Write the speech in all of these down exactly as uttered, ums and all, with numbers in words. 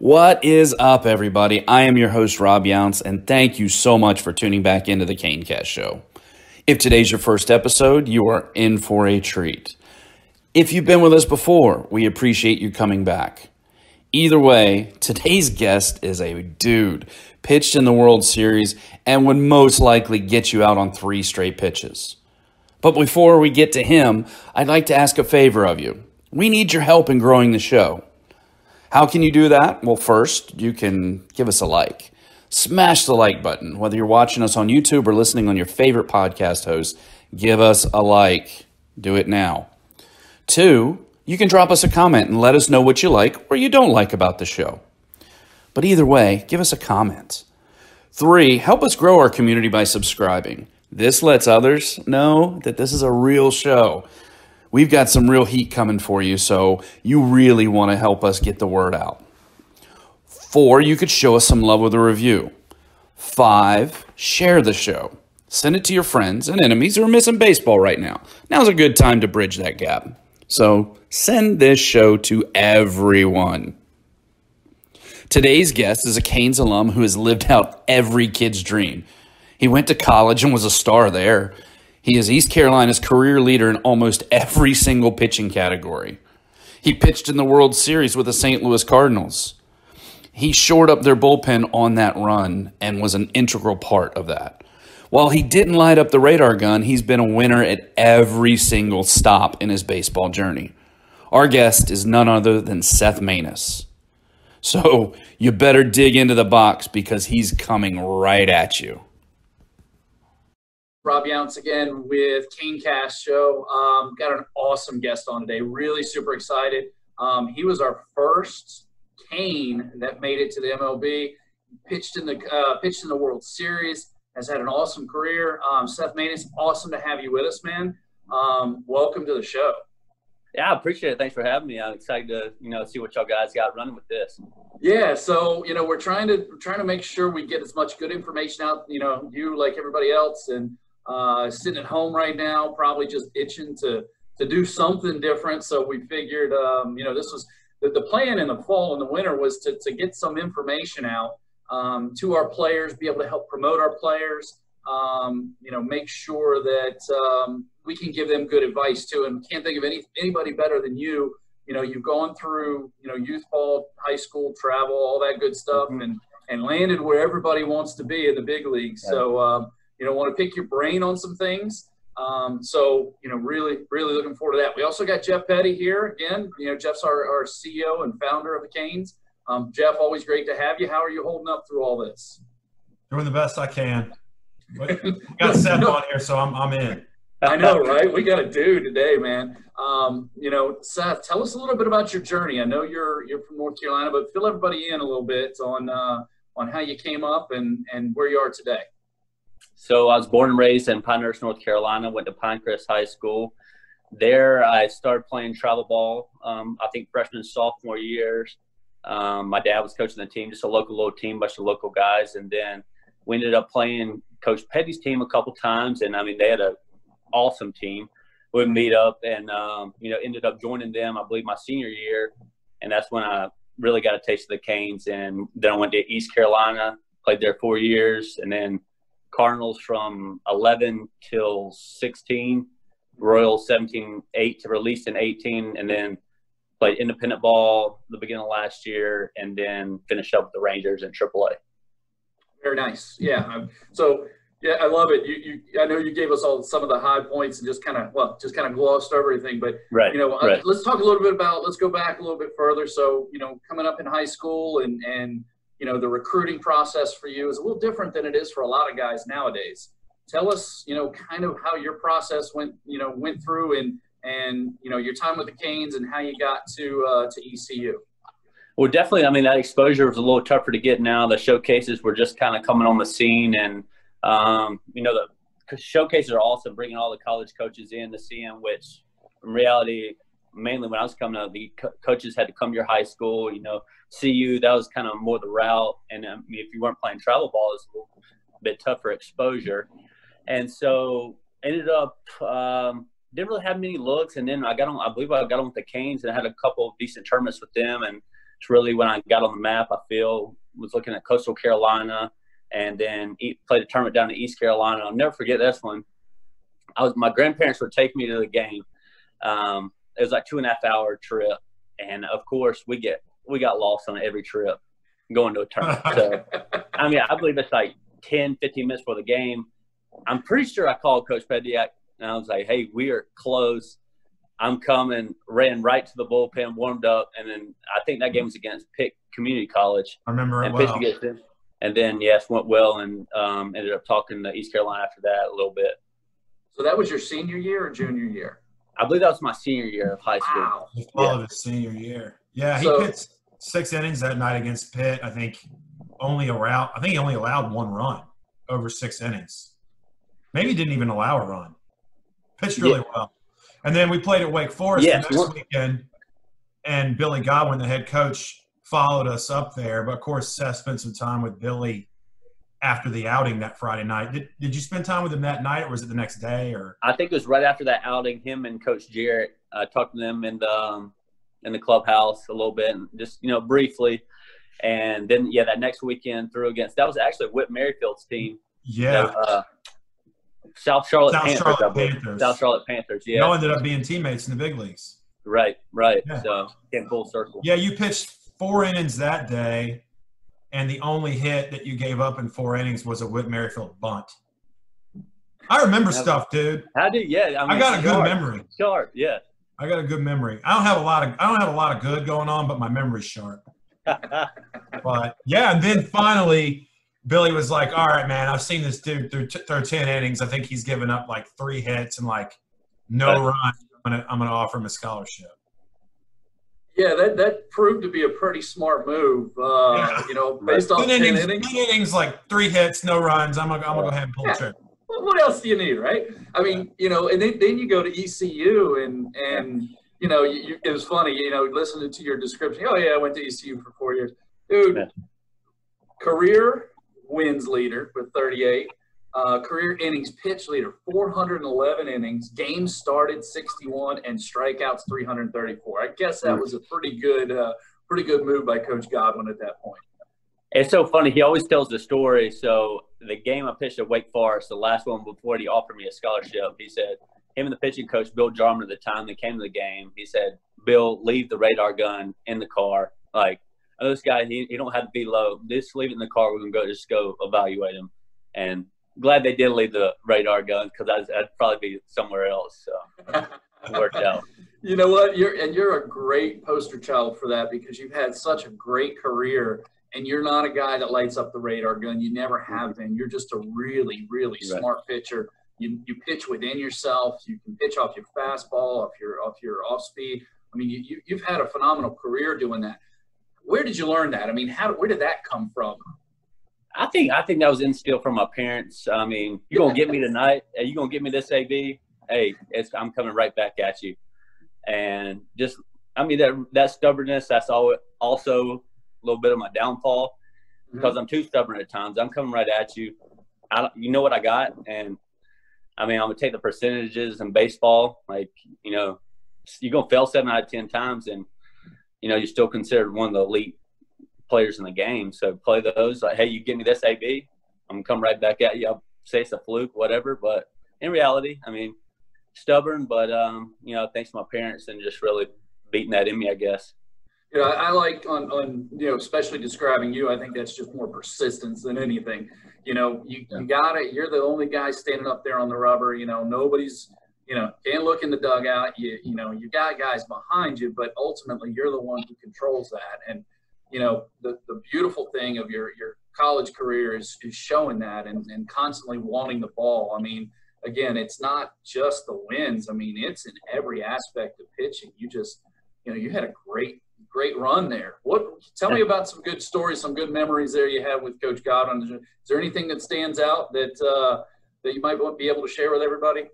What is up, everybody? I am your host, Rob Younts, and thank you so much for tuning back into the CaneCast Show. If today's your first episode, you are in for a treat. If you've been with us before, we appreciate you coming back. Either way, today's guest is a dude pitched in the World Series and would most likely get you out on three straight pitches. But before we get to him, I'd like to ask a favor of you. We need your help in growing the show. How can you do that? Well, first, you can give us a like. Smash the like button. Whether you're watching us on YouTube or listening on your favorite podcast host, give us a like. Do it now. Two, you can drop us a comment and let us know what you like or you don't like about the show. But either way, give us a comment. Three, help us grow our community by subscribing. This lets others know that this is a real show. We've got some real heat coming for you, so you really want to help us get the word out. Four, you could show us some love with a review. Five, share the show. Send it to your friends and enemies who are missing baseball right now. Now's a good time to bridge that gap. So send this show to everyone. Today's guest is a Canes alum who has lived out every kid's dream. He went to college and was a star there. He is East Carolina's career leader in almost every single pitching category. He pitched in the World Series with the Saint Louis Cardinals. He shored up their bullpen on that run and was an integral part of that. While he didn't light up the radar gun, he's been a winner at every single stop in his baseball journey. Our guest is none other than Seth Maness. So you better dig into the box because he's coming right at you. Rob Younts again with CaneCast Show. Um, got an awesome guest on today. Really super excited. Um, he was our first Cane that made it to the M L B. Pitched in the uh, pitched in the World Series. Has had an awesome career. Um, Seth Maness, awesome to have you with us, man. Um, welcome to the show. Yeah, I appreciate it. Thanks for having me. I'm excited to you know see what y'all guys got running with this. Yeah, so you know we're trying to we're trying to make sure we get as much good information out. You know, you like everybody else, and Uh, sitting at home right now, probably just itching to to do something different. So we figured, um, you know, this was the, the plan in the fall and the winter was to to get some information out um, to our players, be able to help promote our players, um, you know, make sure that um, we can give them good advice too. And can't think of any anybody better than you. You know, you've gone through, you know, youth ball, high school, travel, all that good stuff, mm-hmm. and and landed where everybody wants to be in the big league. Yeah. So. Um, You know, want to pick your brain on some things. Um, so, you know, really, really looking forward to that. We also got Jeff Petty here again. You know, Jeff's our, our C E O and founder of the Canes. Um, Jeff, always great to have you. How are you holding up through all this? Doing the best I can. We got Seth on here, so I'm I'm in. I know, right? We got a dude today, man. Um, you know, Seth, tell us a little bit about your journey. I know you're you're from North Carolina, but fill everybody in a little bit on uh, on how you came up and and where you are today. So I was born and raised in Pinehurst, North Carolina, went to Pinecrest High School. There I started playing travel ball, um, I think freshman and sophomore years. Um, my dad was coaching the team, just a local little team, bunch of local guys. And then we ended up playing Coach Petty's team a couple times. And, I mean, they had an awesome team. We would meet up and, um, you know, ended up joining them, I believe, my senior year. And that's when I really got a taste of the Canes. And then I went to East Carolina, played there four years, and then – Cardinals from eleven till sixteen, Royals seventeen eight to release in eighteen, and then played independent ball the beginning of last year, and then finished up with the Rangers in triple A. Very nice. Yeah. So, yeah, I love it. You, you, I know you gave us all some of the high points and just kind of, well, just kind of glossed over everything. But, right, you know, right. Let's talk a little bit about, let's go back a little bit further. So, you know, coming up in high school and, and, you know, the recruiting process for you is a little different than it is for a lot of guys nowadays. Tell us, you know, kind of how your process went, you know, went through and, and you know, your time with the Canes and how you got to uh, to E C U. Well, definitely, I mean, that exposure was a little tougher to get now. The showcases were just kind of coming on the scene. And, um, you know, the showcases are awesome, bringing all the college coaches in to see them, which in reality – mainly when I was coming up, the co- coaches had to come to your high school, you know, see you. That was kind of more the route. And I mean, if you weren't playing travel ball, it's a little bit tougher exposure. And so ended up, um, didn't really have many looks. And then I got on, I believe I got on with the Canes and I had a couple of decent tournaments with them. And it's really when I got on the map. I feel was looking at Coastal Carolina, and then played a tournament down in East Carolina. I'll never forget this one. I was my grandparents would take me to the game. Um, it was like two and a half hour trip, and of course we get we got lost on every trip going to a tournament. So I mean, I believe it's like ten, fifteen minutes before the game. I'm pretty sure I called Coach Petty, and I was like, "Hey, we are close. I'm coming." Ran right to the bullpen, warmed up, and then I think that game was against Pitt Community College. I remember it well. Them. And then yes, went well, and um, ended up talking to East Carolina after that a little bit. So that was your senior year or junior year? I believe that was my senior year of high school. Wow. The fall of his senior year. Yeah, he so, pitched six innings that night against Pitt. I think only around. I think he only allowed one run over six innings. Maybe didn't even allow a run. Pitched really yeah. well. And then we played at Wake Forest yes. the next weekend, and Billy Godwin, the head coach, followed us up there. But, of course, Seth spent some time with Billy after the outing that Friday night. Did, did you spend time with him that night, or was it the next day? Or I think it was right after that outing. Him and Coach Jarrett, I uh, talked to them in the, um, in the clubhouse a little bit, and just, you know, briefly. And then, yeah, that next weekend through against – that was actually Whit Merrifield's team. Yeah. That, uh, South Charlotte South Panthers. Charlotte Panthers. South Charlotte Panthers, yeah. Y'all ended up being teammates in the big leagues. Right, right. Yeah. So, in full circle. Yeah, you pitched four innings that day, and the only hit that you gave up in four innings was a Whit Merrifield bunt. I remember That's, stuff, dude. I do, yeah. I, mean, I got a good sharp, memory. Sharp, yeah. I got a good memory. I don't have a lot of I don't have a lot of good going on, but my memory's sharp. But, yeah, and then finally – Billy was like, all right, man, I've seen this dude through, t- through ten innings. I think he's given up like three hits and like no run. I'm going to I'm gonna offer him a scholarship. Yeah, that, that proved to be a pretty smart move, uh, yeah. you know, based on ten innings. innings. ten innings, like three hits, no runs. I'm going I'm to go ahead and pull yeah. the trigger. Well, what else do you need, right? I mean, you know, and then, then you go to E C U and, and you know, you, you, it was funny, you know, listening to your description. Oh, yeah, I went to E C U for four years. Dude, yeah. career – wins leader with thirty-eight, uh, career innings pitch leader, four hundred eleven innings, games started sixty-one, and strikeouts three hundred thirty-four. I guess that was a pretty good, uh, pretty good move by Coach Godwin at that point. It's so funny. He always tells the story. So the game I pitched at Wake Forest, the last one before he offered me a scholarship, he said him and the pitching coach Bill Jarman at the time they came to the game. He said, "Bill, leave the radar gun in the car, like." Oh, this guy, he, he don't have to be low. Just leave it in the car. We're going to go just go evaluate him. And glad they did leave the radar gun because I'd, I'd probably be somewhere else. So it worked out. You know what? You're And you're a great poster child for that because you've had such a great career, and you're not a guy that lights up the radar gun. You never have been. You're just a really, really right. smart pitcher. You you pitch within yourself. You can pitch off your fastball, off your, off your off-speed. I mean, you, you, you've had a phenomenal career doing that. Where did you learn that? I mean, how? Where did that come from? I think I think that was instilled from my parents. I mean, you're gonna get me tonight. Hey, you're gonna get me this A B. Hey, it's, I'm coming right back at you. And just, I mean, that that stubbornness. That's all. Also, a little bit of my downfall because mm-hmm. I'm too stubborn at times. I'm coming right at you. I don't, you know what I got, and I mean, I'm gonna take the percentages in baseball. Like, you know, you're gonna fail seven out of ten times, and you know, you're still considered one of the elite players in the game. So play those. Like, hey, you give me this A B, I'm going to come right back at you. I'll say it's a fluke, whatever. But in reality, I mean, stubborn. But, um, you know, thanks to my parents and just really beating that in me, I guess. You know, I like on, on, you know, especially describing you, I think that's just more persistence than anything. You know, you, you got it. You're the only guy standing up there on the rubber. You know, nobody's – You know, can't look in the dugout. You you know, you got guys behind you, but ultimately you're the one who controls that. And, you know, the, the beautiful thing of your, your college career is, is showing that and, and constantly wanting the ball. I mean, again, it's not just the wins. I mean, it's in every aspect of pitching. You just, you know, you had a great, great run there. What? Tell me about some good stories, some good memories there you have with Coach Godwin. Is there anything that stands out that uh, that you might be able to share with everybody?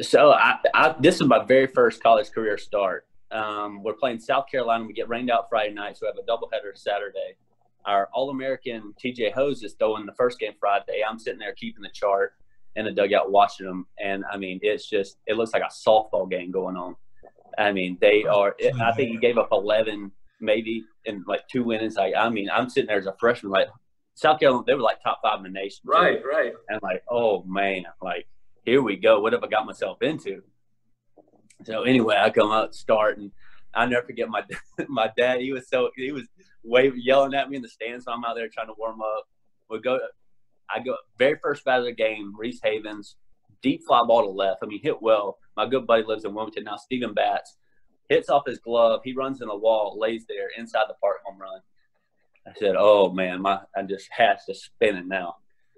So I, I, this is my very first college career start. Um, we're playing South Carolina. We get rained out Friday night, so we have a doubleheader Saturday. Our All-American T J Hose is throwing the first game Friday. I'm sitting there keeping the chart in the dugout watching them. And, I mean, it's just – it looks like a softball game going on. I mean, they are – I think he gave up eleven maybe in like two innings. Like, I mean, I'm sitting there as a freshman, like South Carolina, they were like top five in the nation. Right, too. Right. And like, oh man, like here we go. What have I got myself into? So anyway, I come out starting. I'll never forget my my dad. He was so he was waving, yelling at me in the stands. So I'm out there trying to warm up. We go. I go very first bat of the game. Reese Havens, deep fly ball to left. I mean, hit well. My good buddy lives in Wilmington now. Stephen Batts hits off his glove. He runs in a wall, lays there inside the park home run. I said, "Oh man, my I just has to spin it now."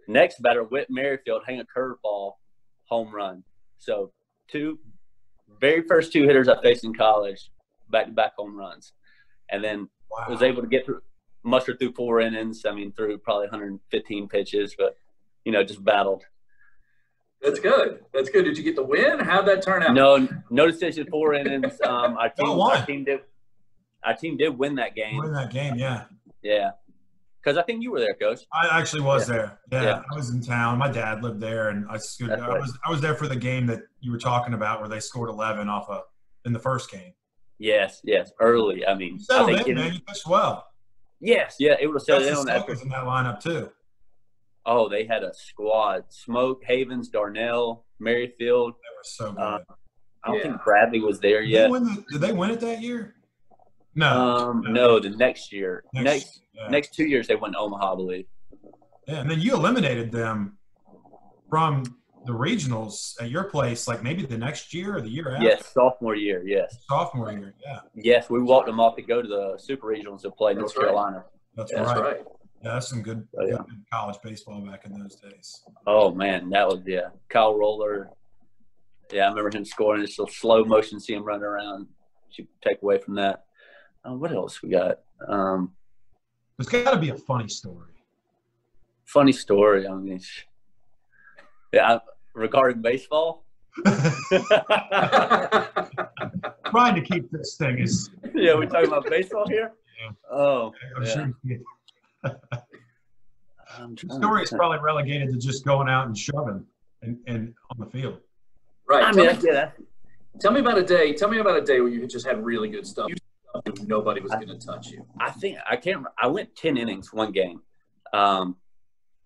Next batter, Whit Merrifield, hang a curveball, home run. So two very first two hitters I faced in college. Back-to-back home runs, and then wow. was able to get through, muster through four innings. I mean, through probably one hundred fifteen pitches, but you know, just battled. That's good. That's good. Did you get the win? How'd that turn out? No, no decision. Four innings. Um, our team, our team did. Our team did win that game. Win that game, yeah. Yeah, because I think you were there, Coach. I actually was yeah. there. Yeah, yeah, I was in town. My dad lived there, and I, stood, I right. was I was there for the game that you were talking about, where they scored eleven off of in the first game. Yes, yes, early. I mean, I think in, man. You pitched well. Yes, yeah, it was settled in on that. Was in that lineup too. Oh, they had a squad: Smoke, Havens, Darnell, Merrifield. They were so good. Uh, I don't yeah. think Bradley was there did yet. They the, did they win it that year? No, um, no. no, the next year. Next next, yeah. next two years they went to Omaha, I believe. Yeah, and then you eliminated them from the regionals at your place, like maybe the next year or the year after? Yes, sophomore year, yes. Sophomore year, yeah. Yes, we walked them off to go to the super regionals to play North Carolina. That's right. Yeah, that's some good, oh, yeah. good college baseball back in those days. Oh, man, that was, yeah. Kyle Roller, yeah, I remember him scoring. It's a slow motion, see him running around. What you take away from that. Uh, what else we got? Um, There's got to be a funny story. Funny story, I mean, yeah, I, regarding baseball? Trying to keep this thing is – Yeah, we're talking about baseball here? Yeah. Oh, I'm yeah. sure you did. The story is probably relegated to just going out and shoving and, and on the field. Right. I mean, tell, I get that. Tell me about a day. Tell me about a day where you just had really good stuff and nobody was going to touch you. I think – I can't remember. I went ten innings one game. Um,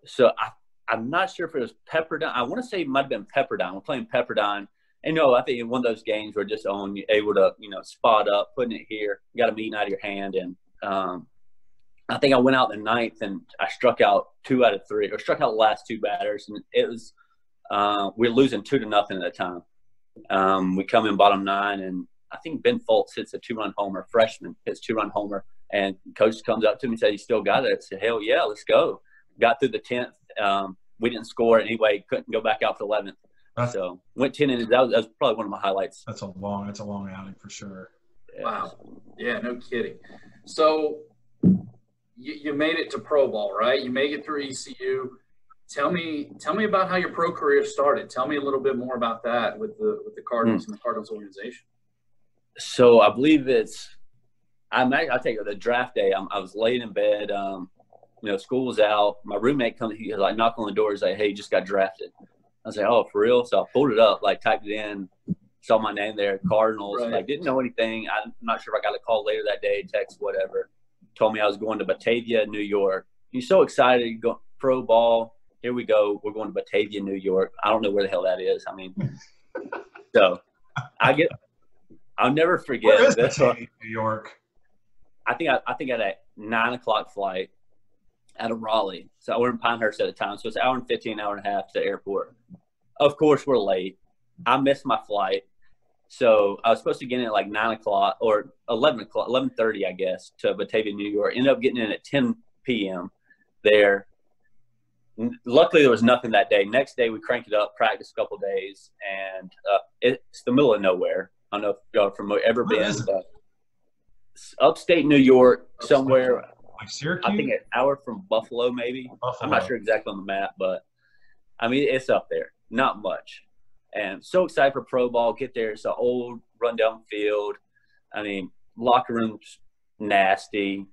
so, I – I'm not sure if it was Pepperdine. I want to say it might have been Pepperdine. We're playing Pepperdine. And, no, I think one of those games where just on able to, you know, spot up, putting it here. You got a meeting out of your hand. And um, I think I went out in the ninth, and I struck out two out of three or struck out the last two batters. And it was uh, – we were losing two to nothing at the time. Um, we come in bottom nine, and I think Ben Fultz hits a two-run homer, freshman, hits two-run homer. And Coach comes up to me and says, "You still got it?" I said, "Hell, yeah, let's go." Got through the tenth. Um, we didn't score anyway. Couldn't go back out to eleventh. That's, so went ten innings. That was, that was probably one of my highlights. That's a long. That's a long outing for sure. Yeah. Wow. Yeah, no kidding. So you, you made it to pro ball, right? You make it through E C U. Tell me, tell me about how your pro career started. Tell me a little bit more about that with the with the Cardinals mm. and the Cardinals organization. So I believe it's. I'm. I take the draft day. I'm, I was laid in bed. Um, You know, school was out. My roommate comes, he like knock on the door. He's like, "Hey, you just got drafted." I was like, "Oh, for real?" So I pulled it up, like typed it in, saw my name there, Cardinals. Right. Like didn't know anything. I'm not sure if I got a call later that day, text, whatever. Told me I was going to Batavia, New York. He's so excited, go pro ball. Here we go. We're going to Batavia, New York. I don't know where the hell that is. I mean, so I get. I'll never forget. Where is That's Batavia, New York? I think I, I think I had a nine o'clock flight out of Raleigh. So I were in Pinehurst at the time. So it's an hour and fifteen, hour and a half to the airport. Of course, we're late. I missed my flight. So I was supposed to get in at like nine o'clock or eleven o'clock, eleven thirty, I guess, to Batavia, New York. Ended up getting in at ten p.m. there. Luckily, there was nothing that day. Next day, we cranked it up, practiced a couple days, and uh, it's the middle of nowhere. I don't know if y'all from ever been, but upstate New York, somewhere. Like Syracuse? I think an hour from Buffalo, maybe. Buffalo. I'm not sure exactly on the map, but, I mean, it's up there. Not much. And I'm so excited for pro ball. Get there. It's an old rundown field. I mean, locker room's nasty.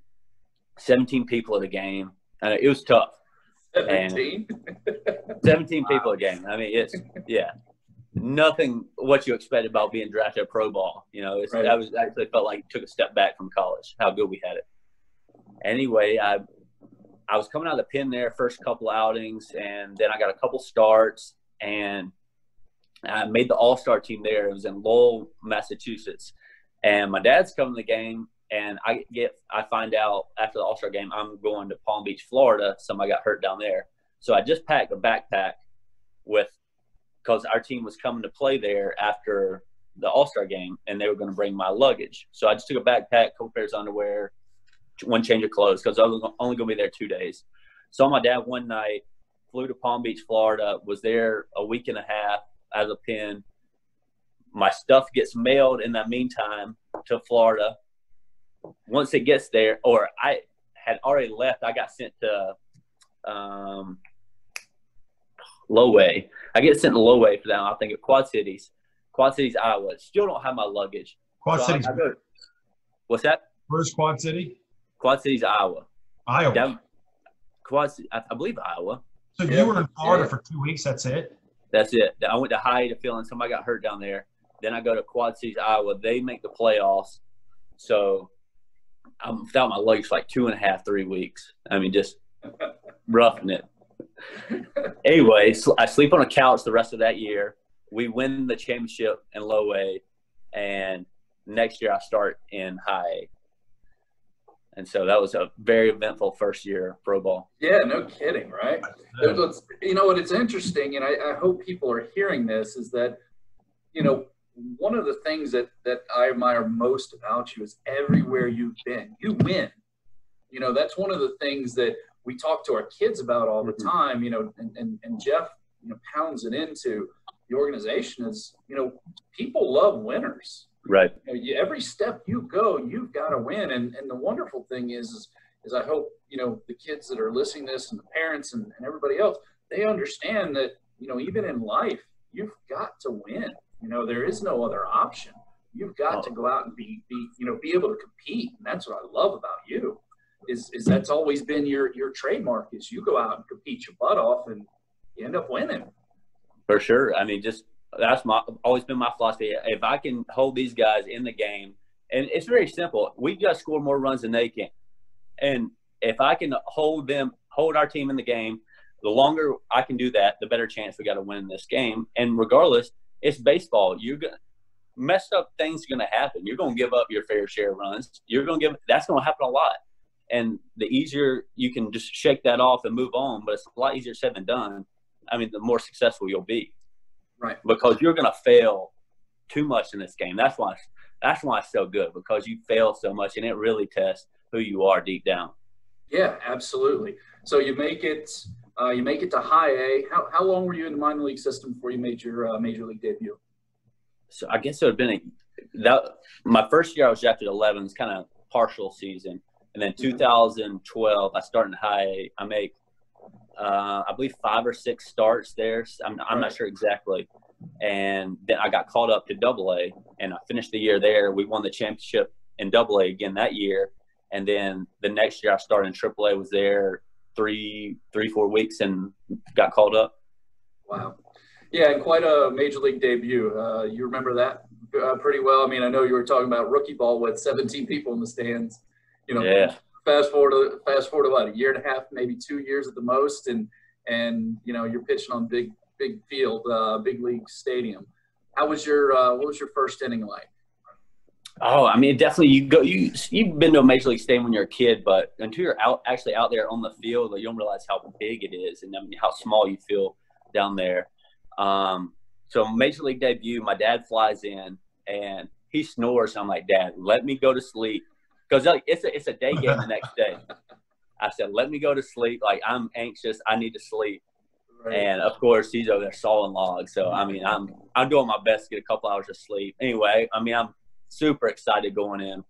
seventeen people at a game. I mean, it was tough. seventeen? seventeen wow. people a game. I mean, it's – yeah. nothing what you expect about being drafted at pro ball. You know, it's, right. I was actually felt like took a step back from college, how good we had it. Anyway, I I was coming out of the pen there first couple outings, and then I got a couple starts, and I made the all-star team there. It was in Lowell, Massachusetts. And my dad's coming to the game, and I get I find out after the all-star game I'm going to Palm Beach, Florida. Somebody got hurt down there. So I just packed a backpack with – because our team was coming to play there after the all-star game, and they were going to bring my luggage. So I just took a backpack, couple pairs of underwear, one change of clothes, because I was only going to be there two days. Saw my dad one night, flew to Palm Beach, Florida, was there a week and a half as a pen. My stuff gets mailed in the meantime to Florida. Once it gets there, or I had already left, I got sent to um, Loway. I get sent to Loway for that. I think of Quad Cities, Quad Cities, Iowa. Still don't have my luggage. Quad so Cities. I, I go, what's that? Where's Quad City? Quad Cities, Iowa. Iowa. Down, Quad, I, I believe Iowa. So yeah. You were in Florida yeah. for two weeks. That's it. That's it. I went to Hawaii to fill in. Somebody got hurt down there. Then I go to Quad Cities, Iowa. They make the playoffs. So I'm without my luggage for like two and a half, three weeks. I mean, just roughing it. Anyway, so I sleep on a couch the rest of that year. We win the championship in Loway, and next year I start in Hawaii. And so that was a very eventful first year of pro ball. Yeah, no kidding, right? You know what? It's interesting, and I, I hope people are hearing this, is that, you know, one of the things that, that I admire most about you is everywhere you've been, you win. You know, that's one of the things that we talk to our kids about all the time, you know, and, and, and Jeff, you know, pounds it into the organization is, you know, people love winners. Right. You know, you, every step you go, you've got to win. And and the wonderful thing is, is, is I hope, you know, the kids that are listening to this and the parents and, and everybody else, they understand that, you know, even in life, you've got to win. You know, there is no other option. You've got oh. to go out and be, be, you know, be able to compete. And that's what I love about you is, is that's always been your, your trademark is you go out and compete your butt off and you end up winning. For sure. I mean, just, That's my always been my philosophy. If I can hold these guys in the game, and it's very simple. We've got to score more runs than they can. And if I can hold them, hold our team in the game, the longer I can do that, the better chance we got to win this game. And regardless, it's baseball. You're gonna messed up things going to happen. You're going to give up your fair share of runs. You're going to give that's going to happen a lot. And the easier you can just shake that off and move on, but it's a lot easier said than done. I mean, the more successful you'll be. Right. Because you're going to fail too much in this game. That's why that's why it's so good, because you fail so much, and it really tests who you are deep down. Yeah, absolutely. So you make it uh, you make it to high A. How how long were you in the minor league system before you made your uh, major league debut? So I guess it would have been a, that, my first year I was drafted eleven. It's kind of partial season. And then two thousand twelve, I start in high A. I make – Uh, I believe five or six starts there. I'm, I'm not sure exactly. And then I got called up to double A, and I finished the year there. We won the championship in double A again that year. And then the next year I started in triple A, was there three, three, four weeks and got called up. Wow. Yeah, and quite a major league debut. Uh, you remember that uh, pretty well. I mean, I know you were talking about rookie ball with seventeen people in the stands. You know. Yeah. Fast forward, to, fast forward about a year and a half, maybe two years at the most, and and you know you're pitching on big, big field, uh, big league stadium. How was your uh, what was your first inning like? Oh, I mean, definitely you go you you've been to a major league stadium when you're a kid, but until you're out actually out there on the field, you don't realize how big it is and I mean, how small you feel down there. Um, so major league debut, my dad flies in and he snores. I'm like, Dad, let me go to sleep. Because like, it's a, it's a day game the next day. I said, let me go to sleep. Like, I'm anxious. I need to sleep. Right. And, of course, he's over there sawing logs. So, I mean, I'm I'm doing my best to get a couple hours of sleep. Anyway, I mean, I'm super excited going in.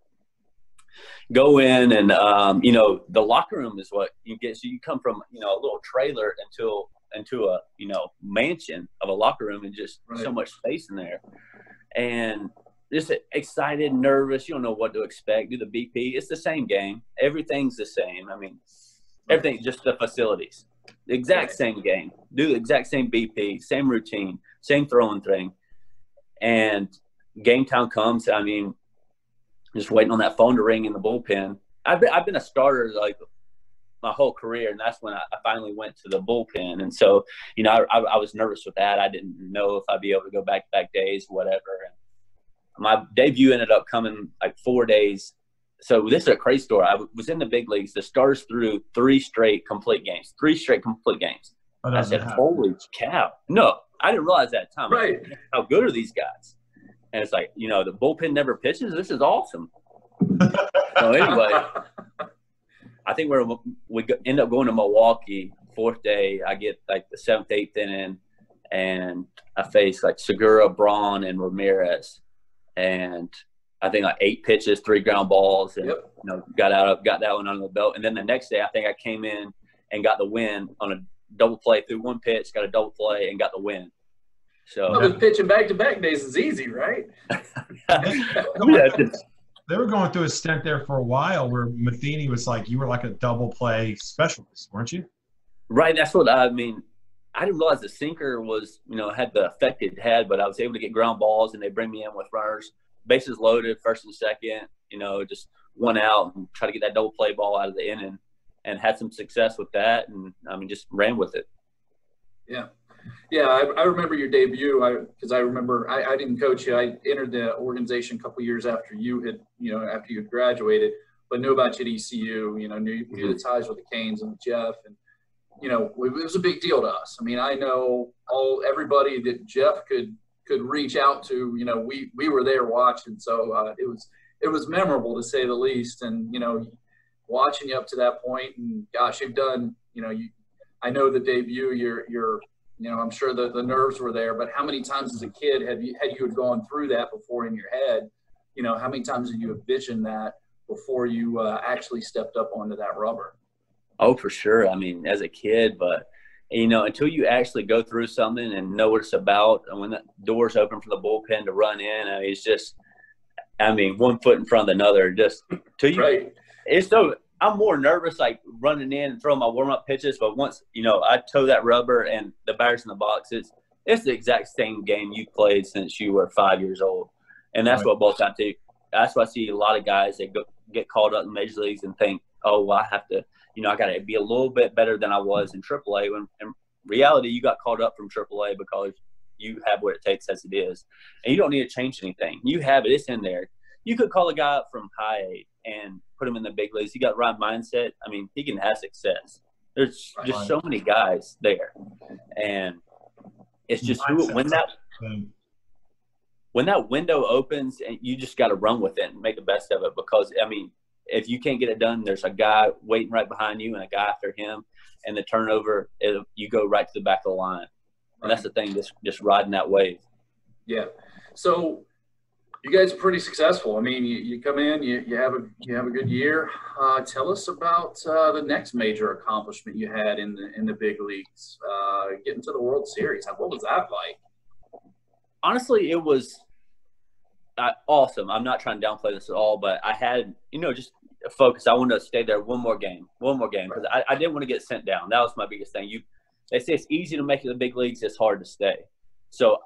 Go in and, um, you know, the locker room is what you get. So you come from, you know, a little trailer into, into a, you know, mansion of a locker room and just right. so much space in there. And – just excited, nervous. You don't know what to expect. Do the B P. It's the same game. Everything's the same. I mean, everything, just the facilities. The exact same game. Do the exact same B P, same routine, same throwing thing. And game time comes, I mean, just waiting on that phone to ring in the bullpen. I've been, I've been a starter, like, my whole career, and that's when I finally went to the bullpen. And so, you know, I, I, I was nervous with that. I didn't know if I'd be able to go back-to-back days, whatever. And my debut ended up coming, like, four days. So this is a crazy story. I was in the big leagues. The Stars threw three straight complete games, three straight complete games. Oh, I said, holy cow. No, I didn't realize that at the time. Right. Like, how good are these guys? And it's like, you know, the bullpen never pitches. This is awesome. So anyway, I think we're, we end up going to Milwaukee. Fourth day, I get like the seventh, eighth inning, and I face like Segura, Braun, and Ramirez. And I think like eight pitches, three ground balls, and yep. you know, got out of got that one under the belt. And then the next day, I think I came in and got the win on a double play through one pitch, got a double play, and got the win. So well, pitching back to back days is easy, right? Yeah, just, they were going through a stint there for a while where Matheny was like, you were like a double play specialist, weren't you? Right. That's what I mean. I didn't realize the sinker was, you know, had the effect it had, but I was able to get ground balls, and they bring me in with runners, bases loaded, first and second, you know, just one out and try to get that double play ball out of the inning, and had some success with that. And I mean, just ran with it. Yeah. Yeah, I, I remember your debut. I because I remember I, I didn't coach you. I entered the organization a couple years after you had, you know, after you had graduated, but knew about you at E C U. You know, knew, knew the ties with the Canes and Jeff, and you know, it, it was a big deal to us. I mean, I know all everybody that Jeff could could reach out to. You know, we we were there watching, so uh, it was it was memorable to say the least. And you know, watching you up to that point, and gosh, you've done. You know, you I know the debut. You're you're You know, I'm sure the, the nerves were there, but how many times as a kid have you had you had gone through that before in your head? You know, how many times did you envision that before you uh, actually stepped up onto that rubber? Oh, for sure. I mean, as a kid, but, you know, until you actually go through something and know what it's about, and when the doors open for the bullpen to run in, I mean, it's just, I mean, one foot in front of another. Just till you, right. It's so. I'm more nervous, like, running in and throwing my warm-up pitches. But once, you know, I toe that rubber and the batter's in the box, it's, it's the exact same game you played since you were five years old. And that's right. what both I do. That's why I see a lot of guys that go, get called up in major leagues and think, oh, well, I have to, you know, I got to be a little bit better than I was in triple A. When in reality, you got called up from triple A because you have what it takes as it is. And you don't need to change anything. You have it. It's in there. You could call a guy up from high A and put him in the big leagues. He got the right mindset. I mean, he can have success. There's right. just so many guys there, and it's just who, when that when that window opens, and you just got to run with it and make the best of it. Because I mean, if you can't get it done, there's a guy waiting right behind you and a guy after him, and the turnover, it, you go right to the back of the line, right. and that's the thing. Just just riding that wave. Yeah. So. You guys are pretty successful. I mean, you, you come in, you, you have a you have a good year. Uh, tell us about uh, the next major accomplishment you had in the in the big leagues, uh, getting to the World Series. What was that like? Honestly, it was uh, awesome. I'm not trying to downplay this at all, but I had you know just a focus. I wanted to stay there one more game, one more game, because I, I didn't want to get sent down. That was my biggest thing. You, they say it's easy to make it to the big leagues. It's hard to stay. So.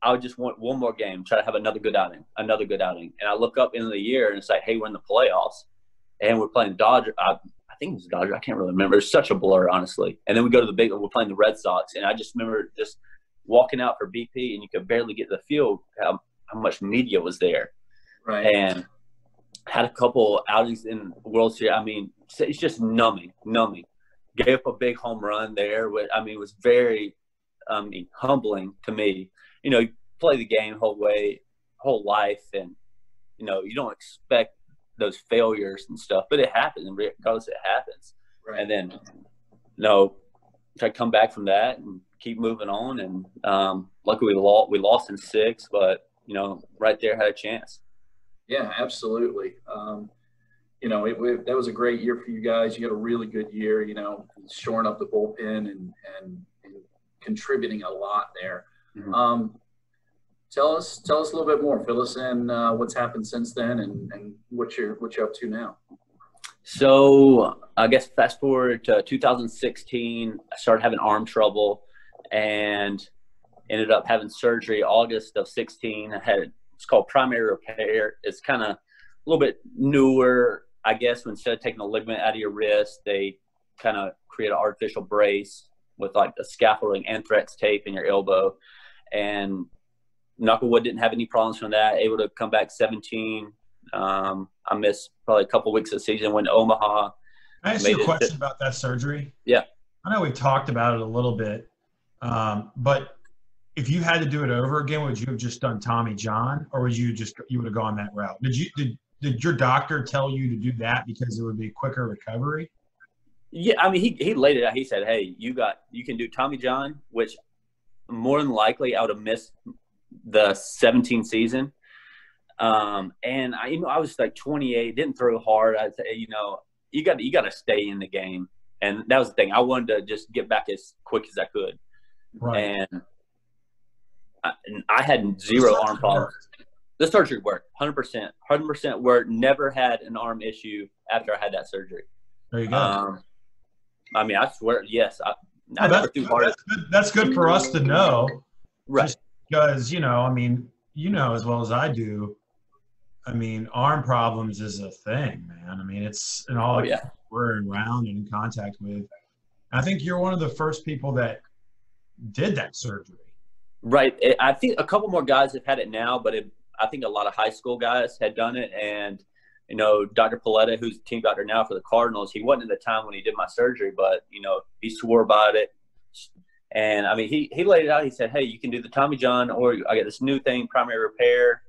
I would just want one more game, try to have another good outing, another good outing. And I look up into the year, and it's like, hey, we're in the playoffs, and we're playing Dodger. I, I think it was Dodger. I can't really remember. It's such a blur, honestly. And then we go to the big – we're playing the Red Sox, and I just remember just walking out for B P, and you could barely get to the field, how, how much media was there. Right. And had a couple outings in the World Series. I mean, it's just numbing, numbing. Gave up a big home run there. I mean, it was very um, humbling to me. You know, you play the game whole way, whole life, and, you know, you don't expect those failures and stuff, but it happens, and regardless, it happens. Right. And then, you know, try to come back from that and keep moving on. And um, luckily, we lost, we lost in six, but, you know, right there had a chance. Yeah, absolutely. Um, you know, it, it, that was a great year for you guys. You had a really good year, you know, shoring up the bullpen and, and, and contributing a lot there. Um, tell us, tell us a little bit more. Fill us in uh, what's happened since then, and, and what you're what you're up to now. So I guess fast forward to two thousand sixteen, I started having arm trouble and ended up having surgery August of sixteen. I had, it's called primary repair. It's kind of a little bit newer, I guess. Instead of taking a ligament out of your wrist, they kind of create an artificial brace with like the scaffolding anthrax tape in your elbow. And knucklewood didn't have any problems from that. Able to come back seventeen. Um, I missed probably a couple weeks of the season. Went to Omaha. Can I ask you a question about that surgery? Yeah. I know we talked about it a little bit, um, but if you had to do it over again, would you have just done Tommy John, or would you just you would have gone that route? Did you did did your doctor tell you to do that because it would be quicker recovery? Yeah, I mean, he he laid it out. He said, "Hey, you got you can do Tommy John," which more than likely I would have missed the seventeen season. Um, and I, you know, I was like twenty-eight, didn't throw hard. I say, you know, you got you got to stay in the game, and that was the thing. I wanted to just get back as quick as I could, right. and, I, and I had zero arm problems. The surgery worked, one hundred percent, one hundred percent worked. Never had an arm issue after I had that surgery. There you go. Um, I mean, I swear, yes, I, I oh, never threw hard. That's good. That's good for us to know, right? Just because you know, I mean, you know as well as I do. I mean, arm problems is a thing, man. I mean, it's and all oh, yeah. we're around and in contact with. I think you're one of the first people that did that surgery. Right. I think a couple more guys have had it now, but it, I think a lot of high school guys had done it. And, you know, Doctor Paletta, who's the team doctor now for the Cardinals, he wasn't at the time when he did my surgery, but, you know, he swore about it. And, I mean, he, he laid it out. He said, hey, you can do the Tommy John or I got this new thing, primary repair.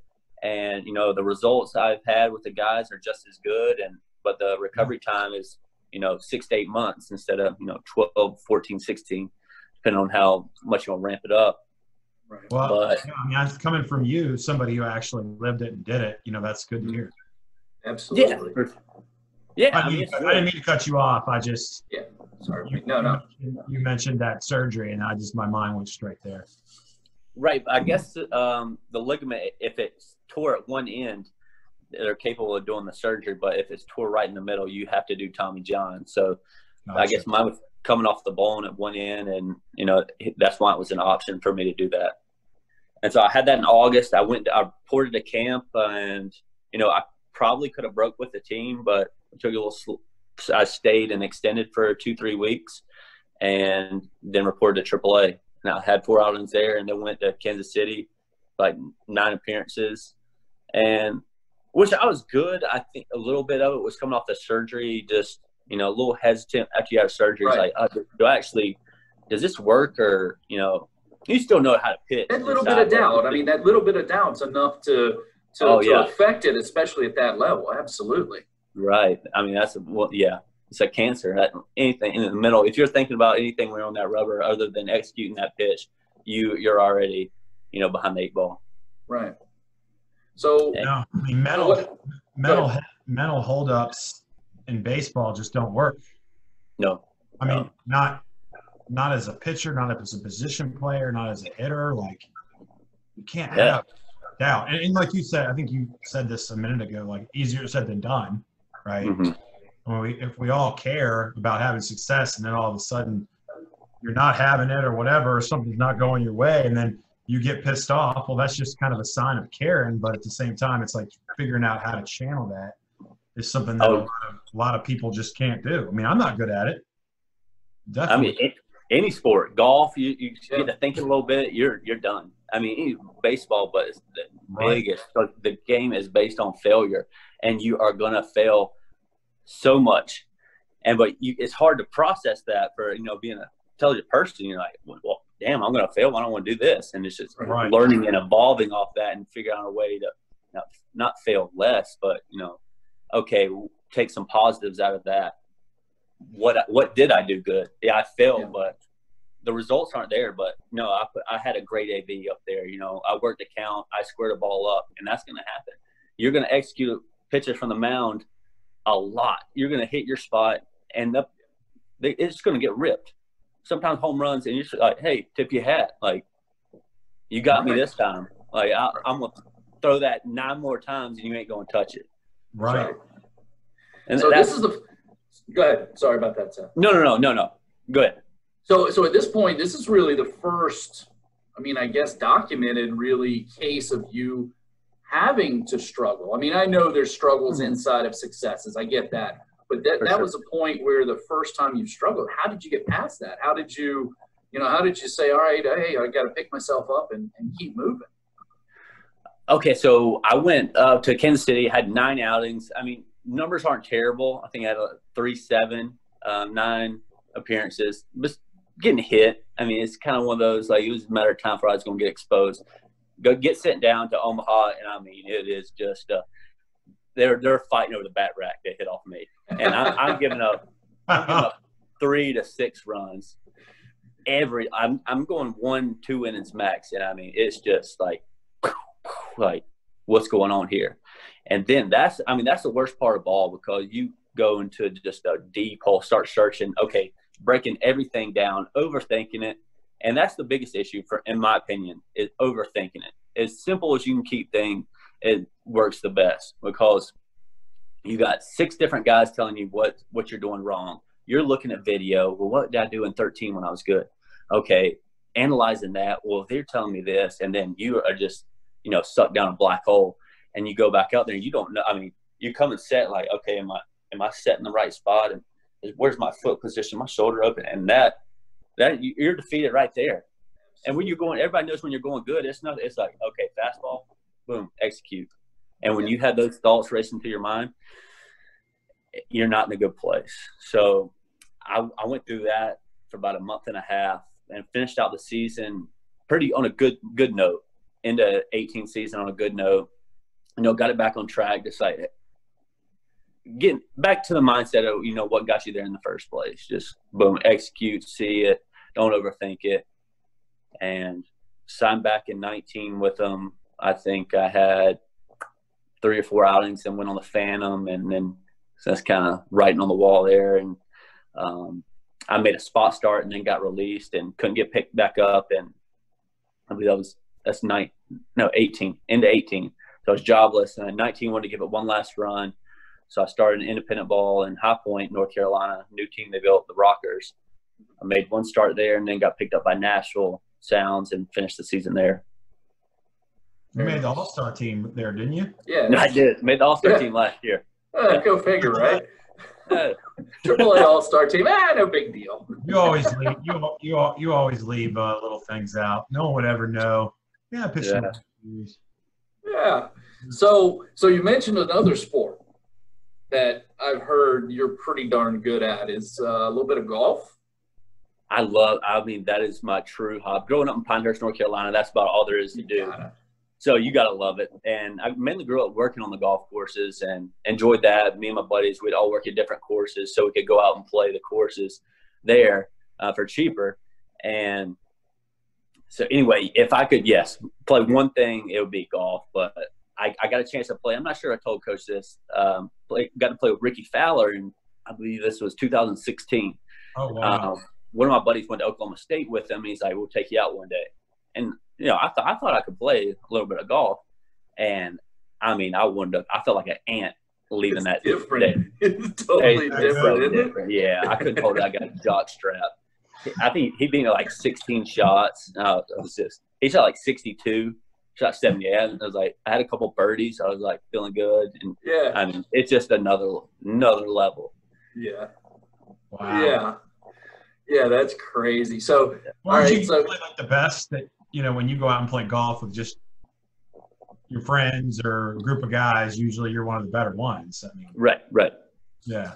And, you know, the results I've had with the guys are just as good. And but the recovery time is, you know, six to eight months instead of, you know, twelve, fourteen, sixteen, depending on how much you'll ramp it up. Right. Well, but, yeah, I mean, that's coming from you, somebody who actually lived it and did it. You know, that's good to hear. Absolutely. Yeah. yeah I, mean, I, mean, I didn't mean to cut you off. I just – yeah. Sorry. You, no, no. You mentioned that surgery, and I just – my mind went straight there. Right. I guess um, the ligament, if it's tore at one end, they're capable of doing the surgery. But if it's tore right in the middle, you have to do Tommy John. So gotcha. I guess mine was coming off the bone at one end. And, you know, that's why it was an option for me to do that. And so I had that in August. I went to, I reported to camp and, you know, I probably could have broke with the team, but I took a little sl- I stayed and extended for two, three weeks and then reported to triple A. And I had four outings there, and then went to Kansas City, like nine appearances, and which I was good. I think a little bit of it was coming off the surgery, just you know, a little hesitant after you had surgery. Right. It's like, oh, do I actually does this work, or you know, you still know how to pitch. That little bit of doubt. I mean, that little bit of doubt's enough to to, oh, to yeah. affect it, especially at that level. Absolutely. Right. I mean, that's well, yeah. It's a cancer. That, anything in the middle. If you're thinking about anything we're on that rubber other than executing that pitch, you you're already, you know, behind the eight ball. Right. So no, I mean, mental what, mental mental holdups in baseball just don't work. No. I mean, no. not not as a pitcher, not as a position player, not as a hitter. Like you can't yeah. have doubt. And, and like you said, I think you said this a minute ago. Like easier said than done, right? Mm-hmm. When we, if we all care about having success and then all of a sudden you're not having it or whatever, or something's not going your way and then you get pissed off, well, that's just kind of a sign of caring. But at the same time, it's like figuring out how to channel that is something that oh. a, lot of, a lot of people just can't do. I mean, I'm not good at it. Definitely. I mean, any sport, golf, you, you get to thinking a little bit, you're you're done. I mean, baseball, but it's the right. biggest. So the game is based on failure, and you are going to fail so much, and but you, it's hard to process that for you know being a intelligent person. You're like, well, damn, I'm gonna fail. I don't want to do this, and it's just right. learning and evolving off that, and figuring out a way to not, not fail less, but you know, okay, take some positives out of that. What what did I do good? Yeah, I failed, yeah. but the results aren't there. But no, I put, I had a great A V up there. You know, I worked the count, I squared a ball up, and that's gonna happen. You're gonna execute pitches from the mound a lot. You're going to hit your spot, and the, they, it's going to get ripped. Sometimes home runs, and you're just like, hey, tip your hat. Like, you got right. me this time. Like, I, I'm going to throw that nine more times, and you ain't going to touch it. Right. So, and so this is the Go ahead. Sorry about that, Seth. No, no, no, no, no. Go ahead. So, so at this point, this is really the first, I mean, I guess documented really case of you having to struggle. I mean, I know there's struggles inside of successes. I get that. But that, that sure. was a point where the first time you struggled. How did you get past that? How did you, you know, how did you say, all right, hey, I got to pick myself up and, and keep moving? Okay, so I went uh, to Kansas City, had nine outings. I mean, numbers aren't terrible. I think I had a three seven, um, nine appearances. Just getting hit. I mean, it's kind of one of those, like, it was a matter of time before I was going to get exposed. Go get sent down to Omaha, and I mean, it is just uh, they're they're fighting over the bat rack that hit off me, and I, I'm giving up, I'm giving up three to six runs every. I'm I'm going one two innings max, and I mean, it's just like like what's going on here, and then that's I mean that's the worst part of all because you go into just a deep hole, start searching, okay, breaking everything down, overthinking it. And that's the biggest issue, for, in my opinion, is overthinking it. As simple as you can keep things, it works the best because you got six different guys telling you what, what you're doing wrong. You're looking at video. Well, what did I do in thirteen when I was good? Okay, analyzing that. Well, they're telling me this, and then you are just, you know, sucked down a black hole, and you go back out there. And you don't know. I mean, you come and set like, okay, am I am I set in the right spot? And where's my foot position? My shoulder open, and that. That you're defeated right there. And when you're going, everybody knows when you're going good, it's not, it's like, okay, fastball, boom, execute. And when you have those thoughts racing through your mind, you're not in a good place. So I, I went through that for about a month and a half and finished out the season pretty on a good, good note, into eighteen season on a good note, you know, got it back on track, decided getting back to the mindset of, you know, what got you there in the first place, just boom, execute, see it. Don't overthink it. And signed back in nineteen with them. I think I had three or four outings and went on the Phantom. And then so that's kind of writing on the wall there. And um, I made a spot start and then got released and couldn't get picked back up. And I believe that was that's nine, no, eighteen, into eighteen. So I was jobless. And nineteen wanted to give it one last run. So I started an independent ball in High Point, North Carolina, new team they built, the Rockers. I made one start there and then got picked up by Nashville Sounds and finished the season there. You made the All-Star team there, didn't you? Yeah. No, I did. Made the All-Star yeah. team last year. Uh, yeah. Go figure, right? uh, Triple A All-Star team. Ah, no big deal. You always leave, you, you, you always leave uh, little things out. No one would ever know. Yeah, pitch yeah. yeah. So, so you mentioned another sport that I've heard you're pretty darn good at is uh, a little bit of golf. I love – I mean, that is my true hobby. Growing up in Pinehurst, North Carolina, that's about all there is to do. So you got to love it. And I mainly grew up working on the golf courses and enjoyed that. Me and my buddies, we'd all work at different courses so we could go out and play the courses there uh, for cheaper. And so anyway, if I could, yes, play one thing, it would be golf. But I, I got a chance to play. I'm not sure I told Coach this. Um, play, got to play with Ricky Fowler, and I believe this was two thousand sixteen. Oh, wow. Um, one of my buddies went to Oklahoma State with him, and he's like, we'll take you out one day. And, you know, I, th- I thought I could play a little bit of golf. And, I mean, I wound up – I felt like an ant leaving it's that different. Day. It's totally it's different, so isn't different. It? Yeah, I couldn't hold it. I got a jock strap. I think he beat me like sixteen shots. No, it was just – he shot like sixty-two. Shot seventy-eight. I was like, I had a couple birdies. I was like feeling good, and yeah, I mean, it's just another another level. Yeah. Wow. Yeah. Yeah, that's crazy. So, well, all right. You so, play like the best that you know when you go out and play golf with just your friends or a group of guys. Usually, you're one of the better ones. I mean, right, right. Yeah.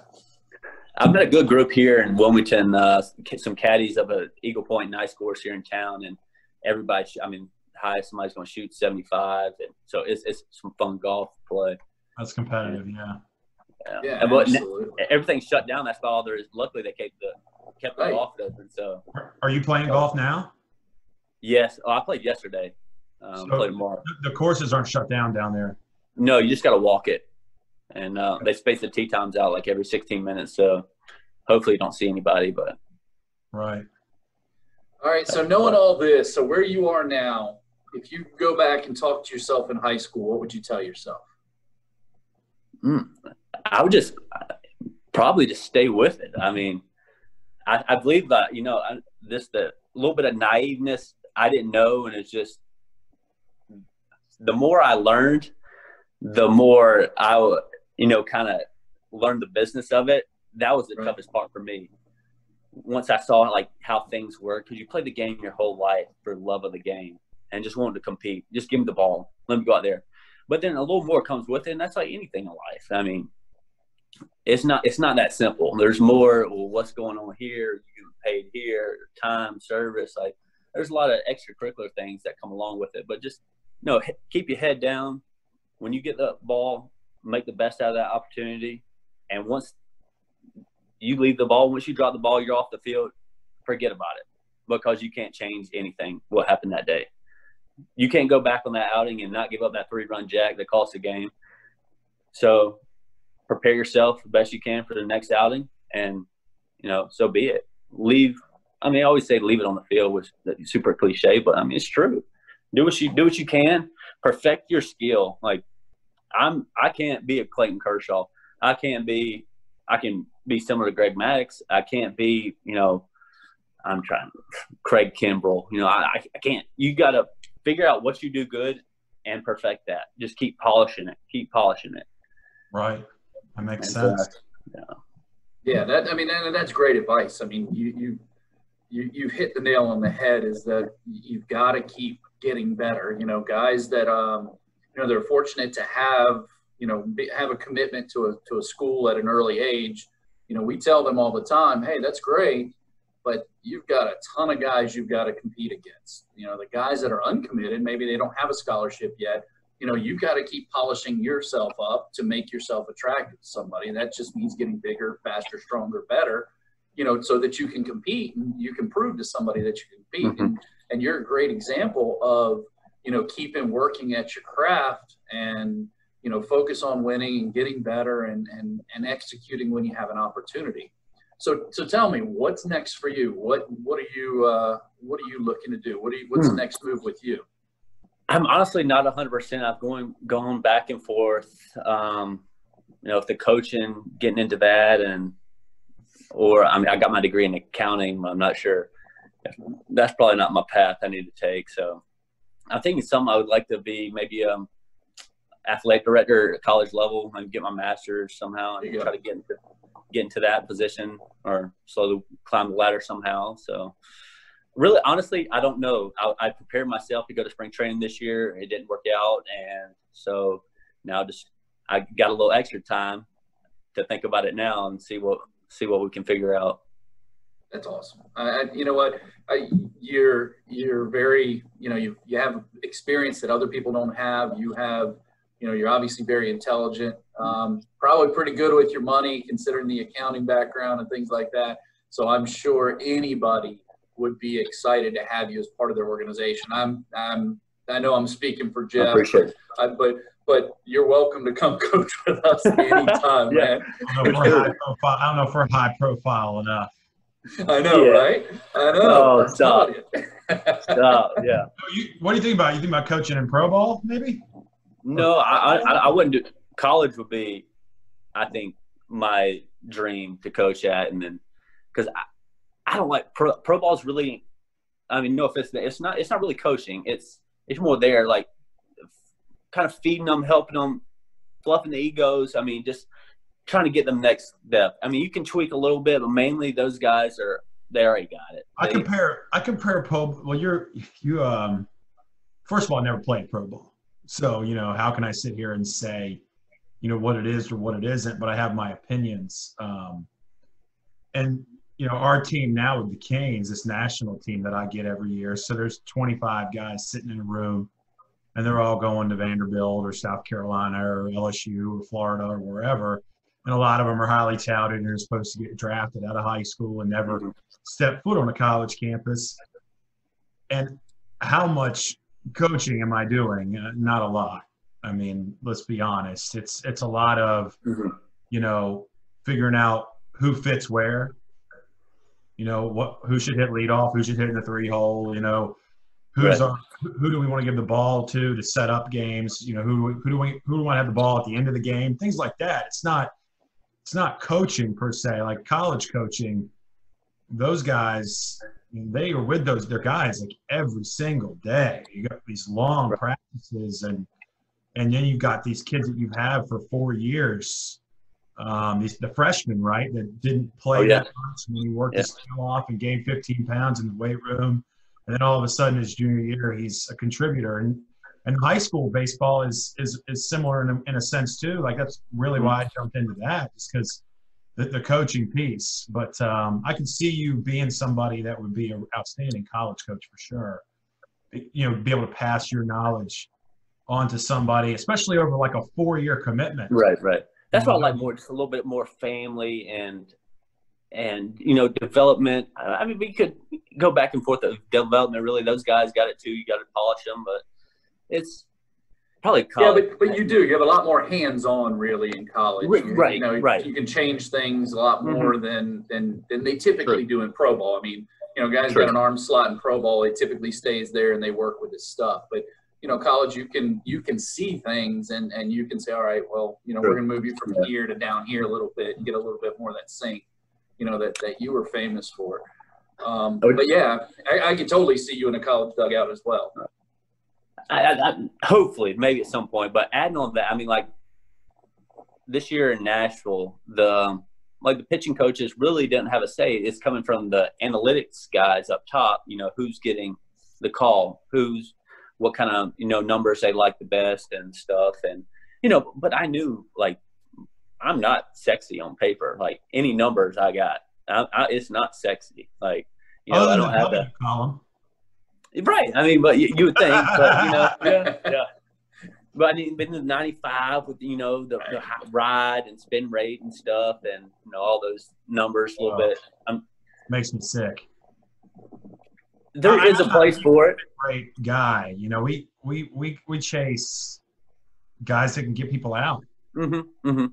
I've met a good group here in Wilmington. Uh, some caddies of a Eagle Point nice course here in town, and everybody. I mean. Highest somebody's going to shoot seventy-five, and so it's it's some fun golf play. That's competitive, yeah. Yeah, yeah and, but absolutely. Everything's shut down. That's all there is. Luckily, they kept the kept the right. golf open. So, are you playing golf now? Yes, oh, I played yesterday. Um, so played tomorrow. The courses aren't shut down down there. No, you just got to walk it, and uh, they space the tee times out like every sixteen minutes. So, hopefully, you don't see anybody. But right. All right. So, knowing all this, so where you are now. If you go back and talk to yourself in high school, what would you tell yourself? Mm, I would just probably just stay with it. I mean, I, I believe that, you know, I, this, the little bit of naiveness I didn't know. And it's just, the more I learned, the more I, you know, kind of learned the business of it. That was the right. toughest part for me. Once I saw like how things work, because you play the game your whole life for love of the game and just wanted to compete. Just give me the ball. Let me go out there. But then a little more comes with it, and that's like anything in life. I mean, it's not it's not that simple. There's more. Well, what's going on here? You paid here, time, service. Like, there's a lot of extracurricular things that come along with it. But just, you know, keep your head down. When you get the ball, make the best out of that opportunity. And once you leave the ball, once you drop the ball, you're off the field. Forget about it, because you can't change anything what happened that day. You can't go back on that outing and not give up that three-run jack that cost the game. So prepare yourself the best you can for the next outing, and, you know, so be it. Leave – I mean, I always say leave it on the field, which is super cliche, but, I mean, it's true. Do what you do what you can. Perfect your skill. Like, I'm, I can't be a Clayton Kershaw. I can't be – I can be similar to Greg Maddux. I can't be, you know, I'm trying – Craig Kimbrell. You know, I, I can't – you got to – figure out what you do good and perfect that. Just keep polishing it. Keep polishing it. Right. That makes and sense. So, yeah. Yeah. That, I mean, and that's great advice. I mean, you, you, you, you hit the nail on the head, is that you've got to keep getting better. You know, guys that, um, you know, they're fortunate to have, you know, be, have a commitment to a, to a school at an early age. You know, we tell them all the time, hey, that's great, but you've got a ton of guys you've got to compete against. You know, the guys that are uncommitted, maybe they don't have a scholarship yet. You know, you've got to keep polishing yourself up to make yourself attractive to somebody. And that just means getting bigger, faster, stronger, better, you know, so that you can compete and you can prove to somebody that you can compete. Mm-hmm. And, and you're a great example of, you know, keeping working at your craft and, you know, focus on winning and getting better and, and, and executing when you have an opportunity. So, so tell me, what's next for you? What what are you uh, what are you looking to do? What are you, what's hmm. the next move with you? I'm honestly not one hundred percent. I've going gone back and forth. Um, you know, with the coaching, getting into that, and or I mean, I got my degree in accounting. I'm not sure. That's probably not my path I need to take. So, I think it's something I would like to be, maybe um, athletic director at college level, and get my master's somehow, and try to get into get into that position or slowly climb the ladder somehow. So really, honestly, I don't know. I, I prepared myself to go to spring training this year. It didn't work out. And so now just, I got a little extra time to think about it now and see what, see what we can figure out. That's awesome. I, you know what, I, you're, you're very, you know, you, you have experience that other people don't have. You have, you know, you're obviously very intelligent, um, probably pretty good with your money, considering the accounting background and things like that. So I'm sure anybody would be excited to have you as part of their organization. I'm, I'm, I know I'm speaking for Jeff, I appreciate it. I, but, but you're welcome to come coach with us anytime, yeah. man. I don't know if we're high profile, I don't know if we're high profile enough. I know, yeah. right? I know. Oh, stop. Stop. Yeah. So you, what do you think about? You think about coaching in pro ball, maybe? No, I, I I wouldn't do – college would be, I think, my dream to coach at. And then – because I, I don't like pro, – pro ball's really – I mean, no offense, it's not it's not really coaching. It's it's more there, like, kind of feeding them, helping them, fluffing the egos. I mean, just trying to get them next step. I mean, you can tweak a little bit, but mainly those guys are – they already got it. They, I compare – I compare pro – well, you're – you um first of all, I never played pro ball. So, you know, how can I sit here and say, you know, what it is or what it isn't, but I have my opinions. Um, and, you know, our team now with the Canes, this national team that I get every year, so there's twenty-five guys sitting in a room, and they're all going to Vanderbilt or South Carolina or L S U or Florida or wherever, and a lot of them are highly touted and are supposed to get drafted out of high school and never mm-hmm. step foot on a college campus. And how much – coaching am I doing? Uh, not a lot. I mean, let's be honest. It's it's a lot of, mm-hmm. you know, figuring out who fits where. You know, what who should hit leadoff, who should hit in the three hole. You know, who's right. our, who do we want to give the ball to to set up games? You know, who who do we who do we want to have the ball at the end of the game? Things like that. It's not it's not coaching per se, like college coaching. Those guys, they are with those their guys like every single day. You got these long practices, and and then you've got these kids that you have for four years. Um, these the freshmen, right, that didn't play. Oh, yeah. That much, and he worked yeah. his tail off and gained fifteen pounds in the weight room, and then all of a sudden, his junior year, he's a contributor. And and high school baseball is is is similar in a, in a sense too. Like that's really mm-hmm. why I jumped into that, just because the, the coaching piece. But um, I can see you being somebody that would be an outstanding college coach for sure. You know, be able to pass your knowledge on to somebody, especially over like a four-year commitment. Right, right. That's why I like more, just a little bit more family and, and you know, development. I mean, we could go back and forth of development. Really, those guys got it too. You got to polish them, but it's probably college. Yeah, but, but you do. You have a lot more hands-on, really, in college. Right, you know, right. You can change things a lot more mm-hmm. than, than, than they typically True. do in pro ball. I mean, you know, guys True. got an arm slot in pro ball. It typically stays there, and they work with this stuff. But you know, college, you can you can see things, and, and you can say, all right, well, you know, sure. we're going to move you from yeah. here to down here a little bit and get a little bit more of that sync, you know, that, that you were famous for. Um, would, but, yeah, I, I could totally see you in a college dugout as well. I, I, I, hopefully, maybe at some point. But adding on that, I mean, like, this year in Nashville, the like the pitching coaches really didn't have a say. It's coming from the analytics guys up top, you know, who's getting the call, who's – what kind of, you know, numbers they like the best and stuff. And, you know, but I knew, like, I'm not sexy on paper. Like, any numbers I got, I, I, it's not sexy. Like, you know, oh, I don't have that column. Right. I mean, but you, you would think, but, you know, yeah, yeah. But I mean, been the ninety-five with, you know, the, the ride and spin rate and stuff and, you know, all those numbers a little oh, bit. I'm, makes me sick. There I, is a place for it. Great guy. You know, we we we we chase guys that can get people out. Mm-hmm. Mm-hmm.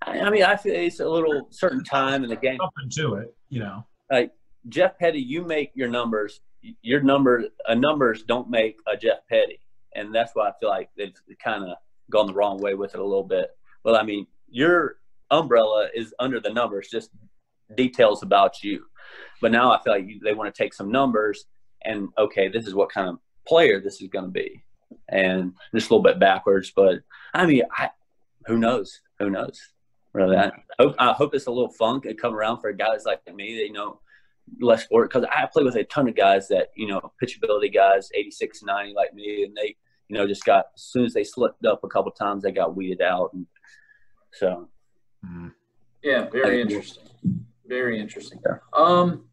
I, I mean, I feel it's a little certain time in the game. Something to it, you know. Like Jeff Petty, you make your numbers. Your number, a numbers don't make a Jeff Petty, and that's why I feel like they've kind of gone the wrong way with it a little bit. Well, I mean, your umbrella is under the numbers, just details about you. But now I feel like you, they want to take some numbers and, okay, this is what kind of player this is going to be. And just a little bit backwards. But, I mean, I, who knows? Who knows? Really, I hope, I hope it's a little funk and come around for guys like me that, you know, less sport. Because I play with a ton of guys that, you know, pitchability guys, eighty-six, ninety like me. And they, you know, just got – as soon as they slipped up a couple times, they got weeded out. And so. Yeah, very interesting. Very interesting. Um,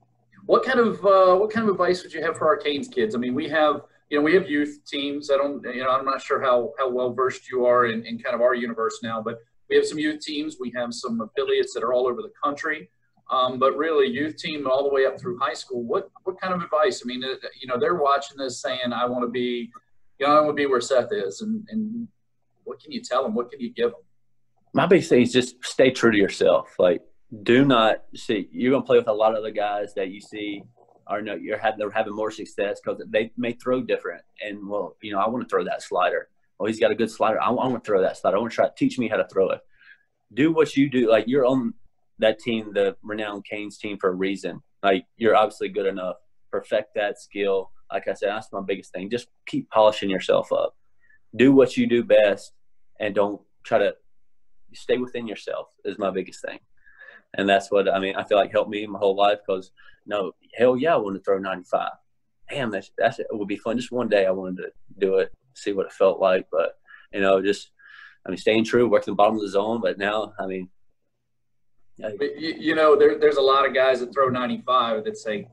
what kind of uh, what kind of advice would you have for our Canes kids? I mean, we have you know we have youth teams. I don't you know I'm not sure how, how well versed you are in, in kind of our universe now, but we have some youth teams. We have some affiliates that are all over the country. Um, but really, youth team all the way up through high school. What what kind of advice? I mean, uh, you know, they're watching this saying, "I want to be, you know, I want to be where Seth is." And and what can you tell them? What can you give them? My biggest thing is just stay true to yourself. Like. Do not see you're gonna play with a lot of other guys that you see are no you're having they're having more success because they may throw different and well you know I want to throw that slider oh he's got a good slider I, I want to throw that slider I want to try to teach me how to throw it. Do what you do, like you're on that team, the renowned Canes team, for a reason. Like you're obviously good enough. Perfect that skill. Like I said, that's my biggest thing. Just keep polishing yourself up. Do what you do best and don't try to stay within yourself is my biggest thing. And that's what, I mean, I feel like helped me my whole life because, no, hell yeah, I want to throw ninety-five. Damn, that's, that's, it would be fun. Just one day I wanted to do it, see what it felt like. But, you know, just, I mean, staying true, working the bottom of the zone. But now, I mean. I, you, you know, there, there's a lot of guys that throw ninety-five that say,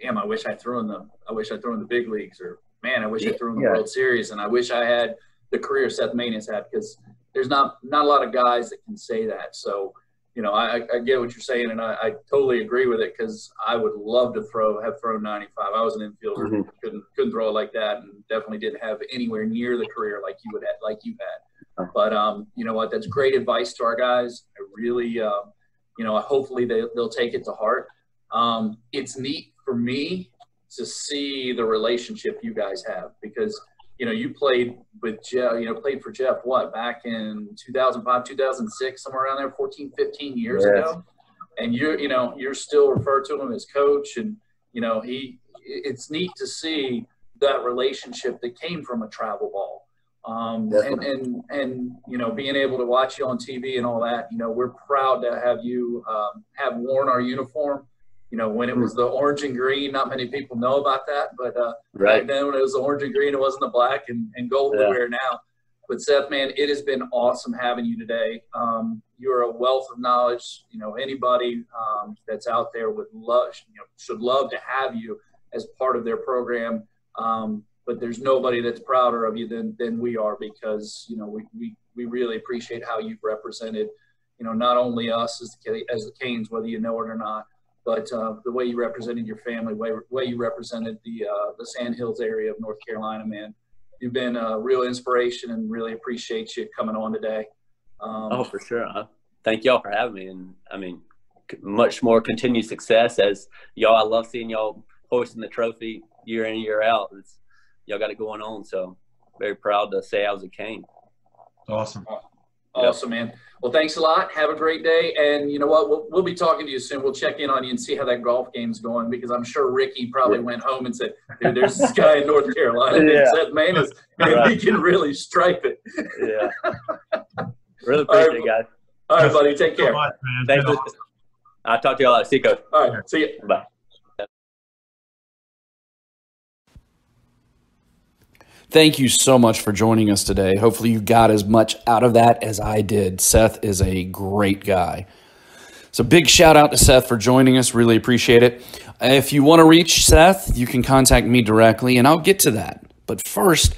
damn, I wish I threw in the, I wish I threw in the big leagues. Or, man, I wish yeah, I threw in the yeah. World Series. And I wish I had the career Seth Maness had because there's not, not a lot of guys that can say that. So. You know, I, I get what you're saying, and I, I totally agree with it because I would love to throw, have thrown ninety-five. I was an infielder, mm-hmm. couldn't couldn't throw it like that, and definitely didn't have anywhere near the career like you would have, like you had. But um, you know what? That's great advice to our guys. I really, uh, you know, hopefully they they'll take it to heart. Um, it's neat for me to see the relationship you guys have because you know, you played with Jeff, you know, played for Jeff, what, back in two thousand five, two thousand six, somewhere around there, fourteen, fifteen years yes. ago. And you, you know, you're still referred to him as coach. And, you know, he, it's neat to see that relationship that came from a travel ball. Um, and, and, and, you know, being able to watch you on T V and all that, you know, we're proud to have you um, have worn our uniform. You know, when it was the orange and green, not many people know about that, but uh, right. back then when it was the orange and green, it wasn't the black and, and gold yeah. we wear now. But Seth, man, it has been awesome having you today. Um, you're a wealth of knowledge. You know, anybody um, that's out there would love, you know, should love to have you as part of their program. Um, but there's nobody that's prouder of you than than we are, because you know we we we really appreciate how you've represented, you know, not only us as the as the Canes, whether you know it or not. But uh, the way you represented your family, way way you represented the uh, the Sand Hills area of North Carolina, man, you've been a real inspiration, and really appreciate you coming on today. Um, oh, for sure. Uh, thank y'all for having me, and I mean, much more continued success as y'all. I love seeing y'all hoisting the trophy year in year out. It's, y'all got it going on, so very proud to say I was a Cane. Awesome. Awesome, man. Well, thanks a lot. Have a great day. And you know what? We'll, we'll be talking to you soon. We'll check in on you and see how that golf game's going, because I'm sure Ricky probably went home and said, dude, there's this guy in North Carolina. Yeah. Seth Maness, man, right. He can really stripe it. Yeah. Really appreciate right, it, guys. All right, buddy. Take care. So much, thanks. Awesome. I'll talk to you all later. See you, Coach. All right. See you. Bye. Thank you so much for joining us today. Hopefully you got as much out of that as I did. Seth is a great guy. So big shout out to Seth for joining us. Really appreciate it. If you want to reach Seth, you can contact me directly, and I'll get to that. But first,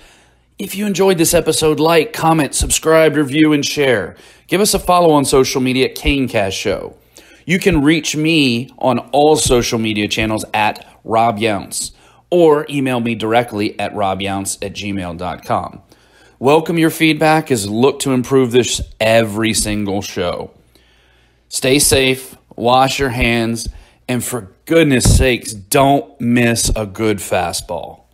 if you enjoyed this episode, like, comment, subscribe, review, and share. Give us a follow on social media at CaneCast Show. You can reach me on all social media channels at Rob Younts, or email me directly at rob younts at gmail dot com. Welcome your feedback as look to improve this every single show. Stay safe, wash your hands, and for goodness sakes, don't miss a good fastball.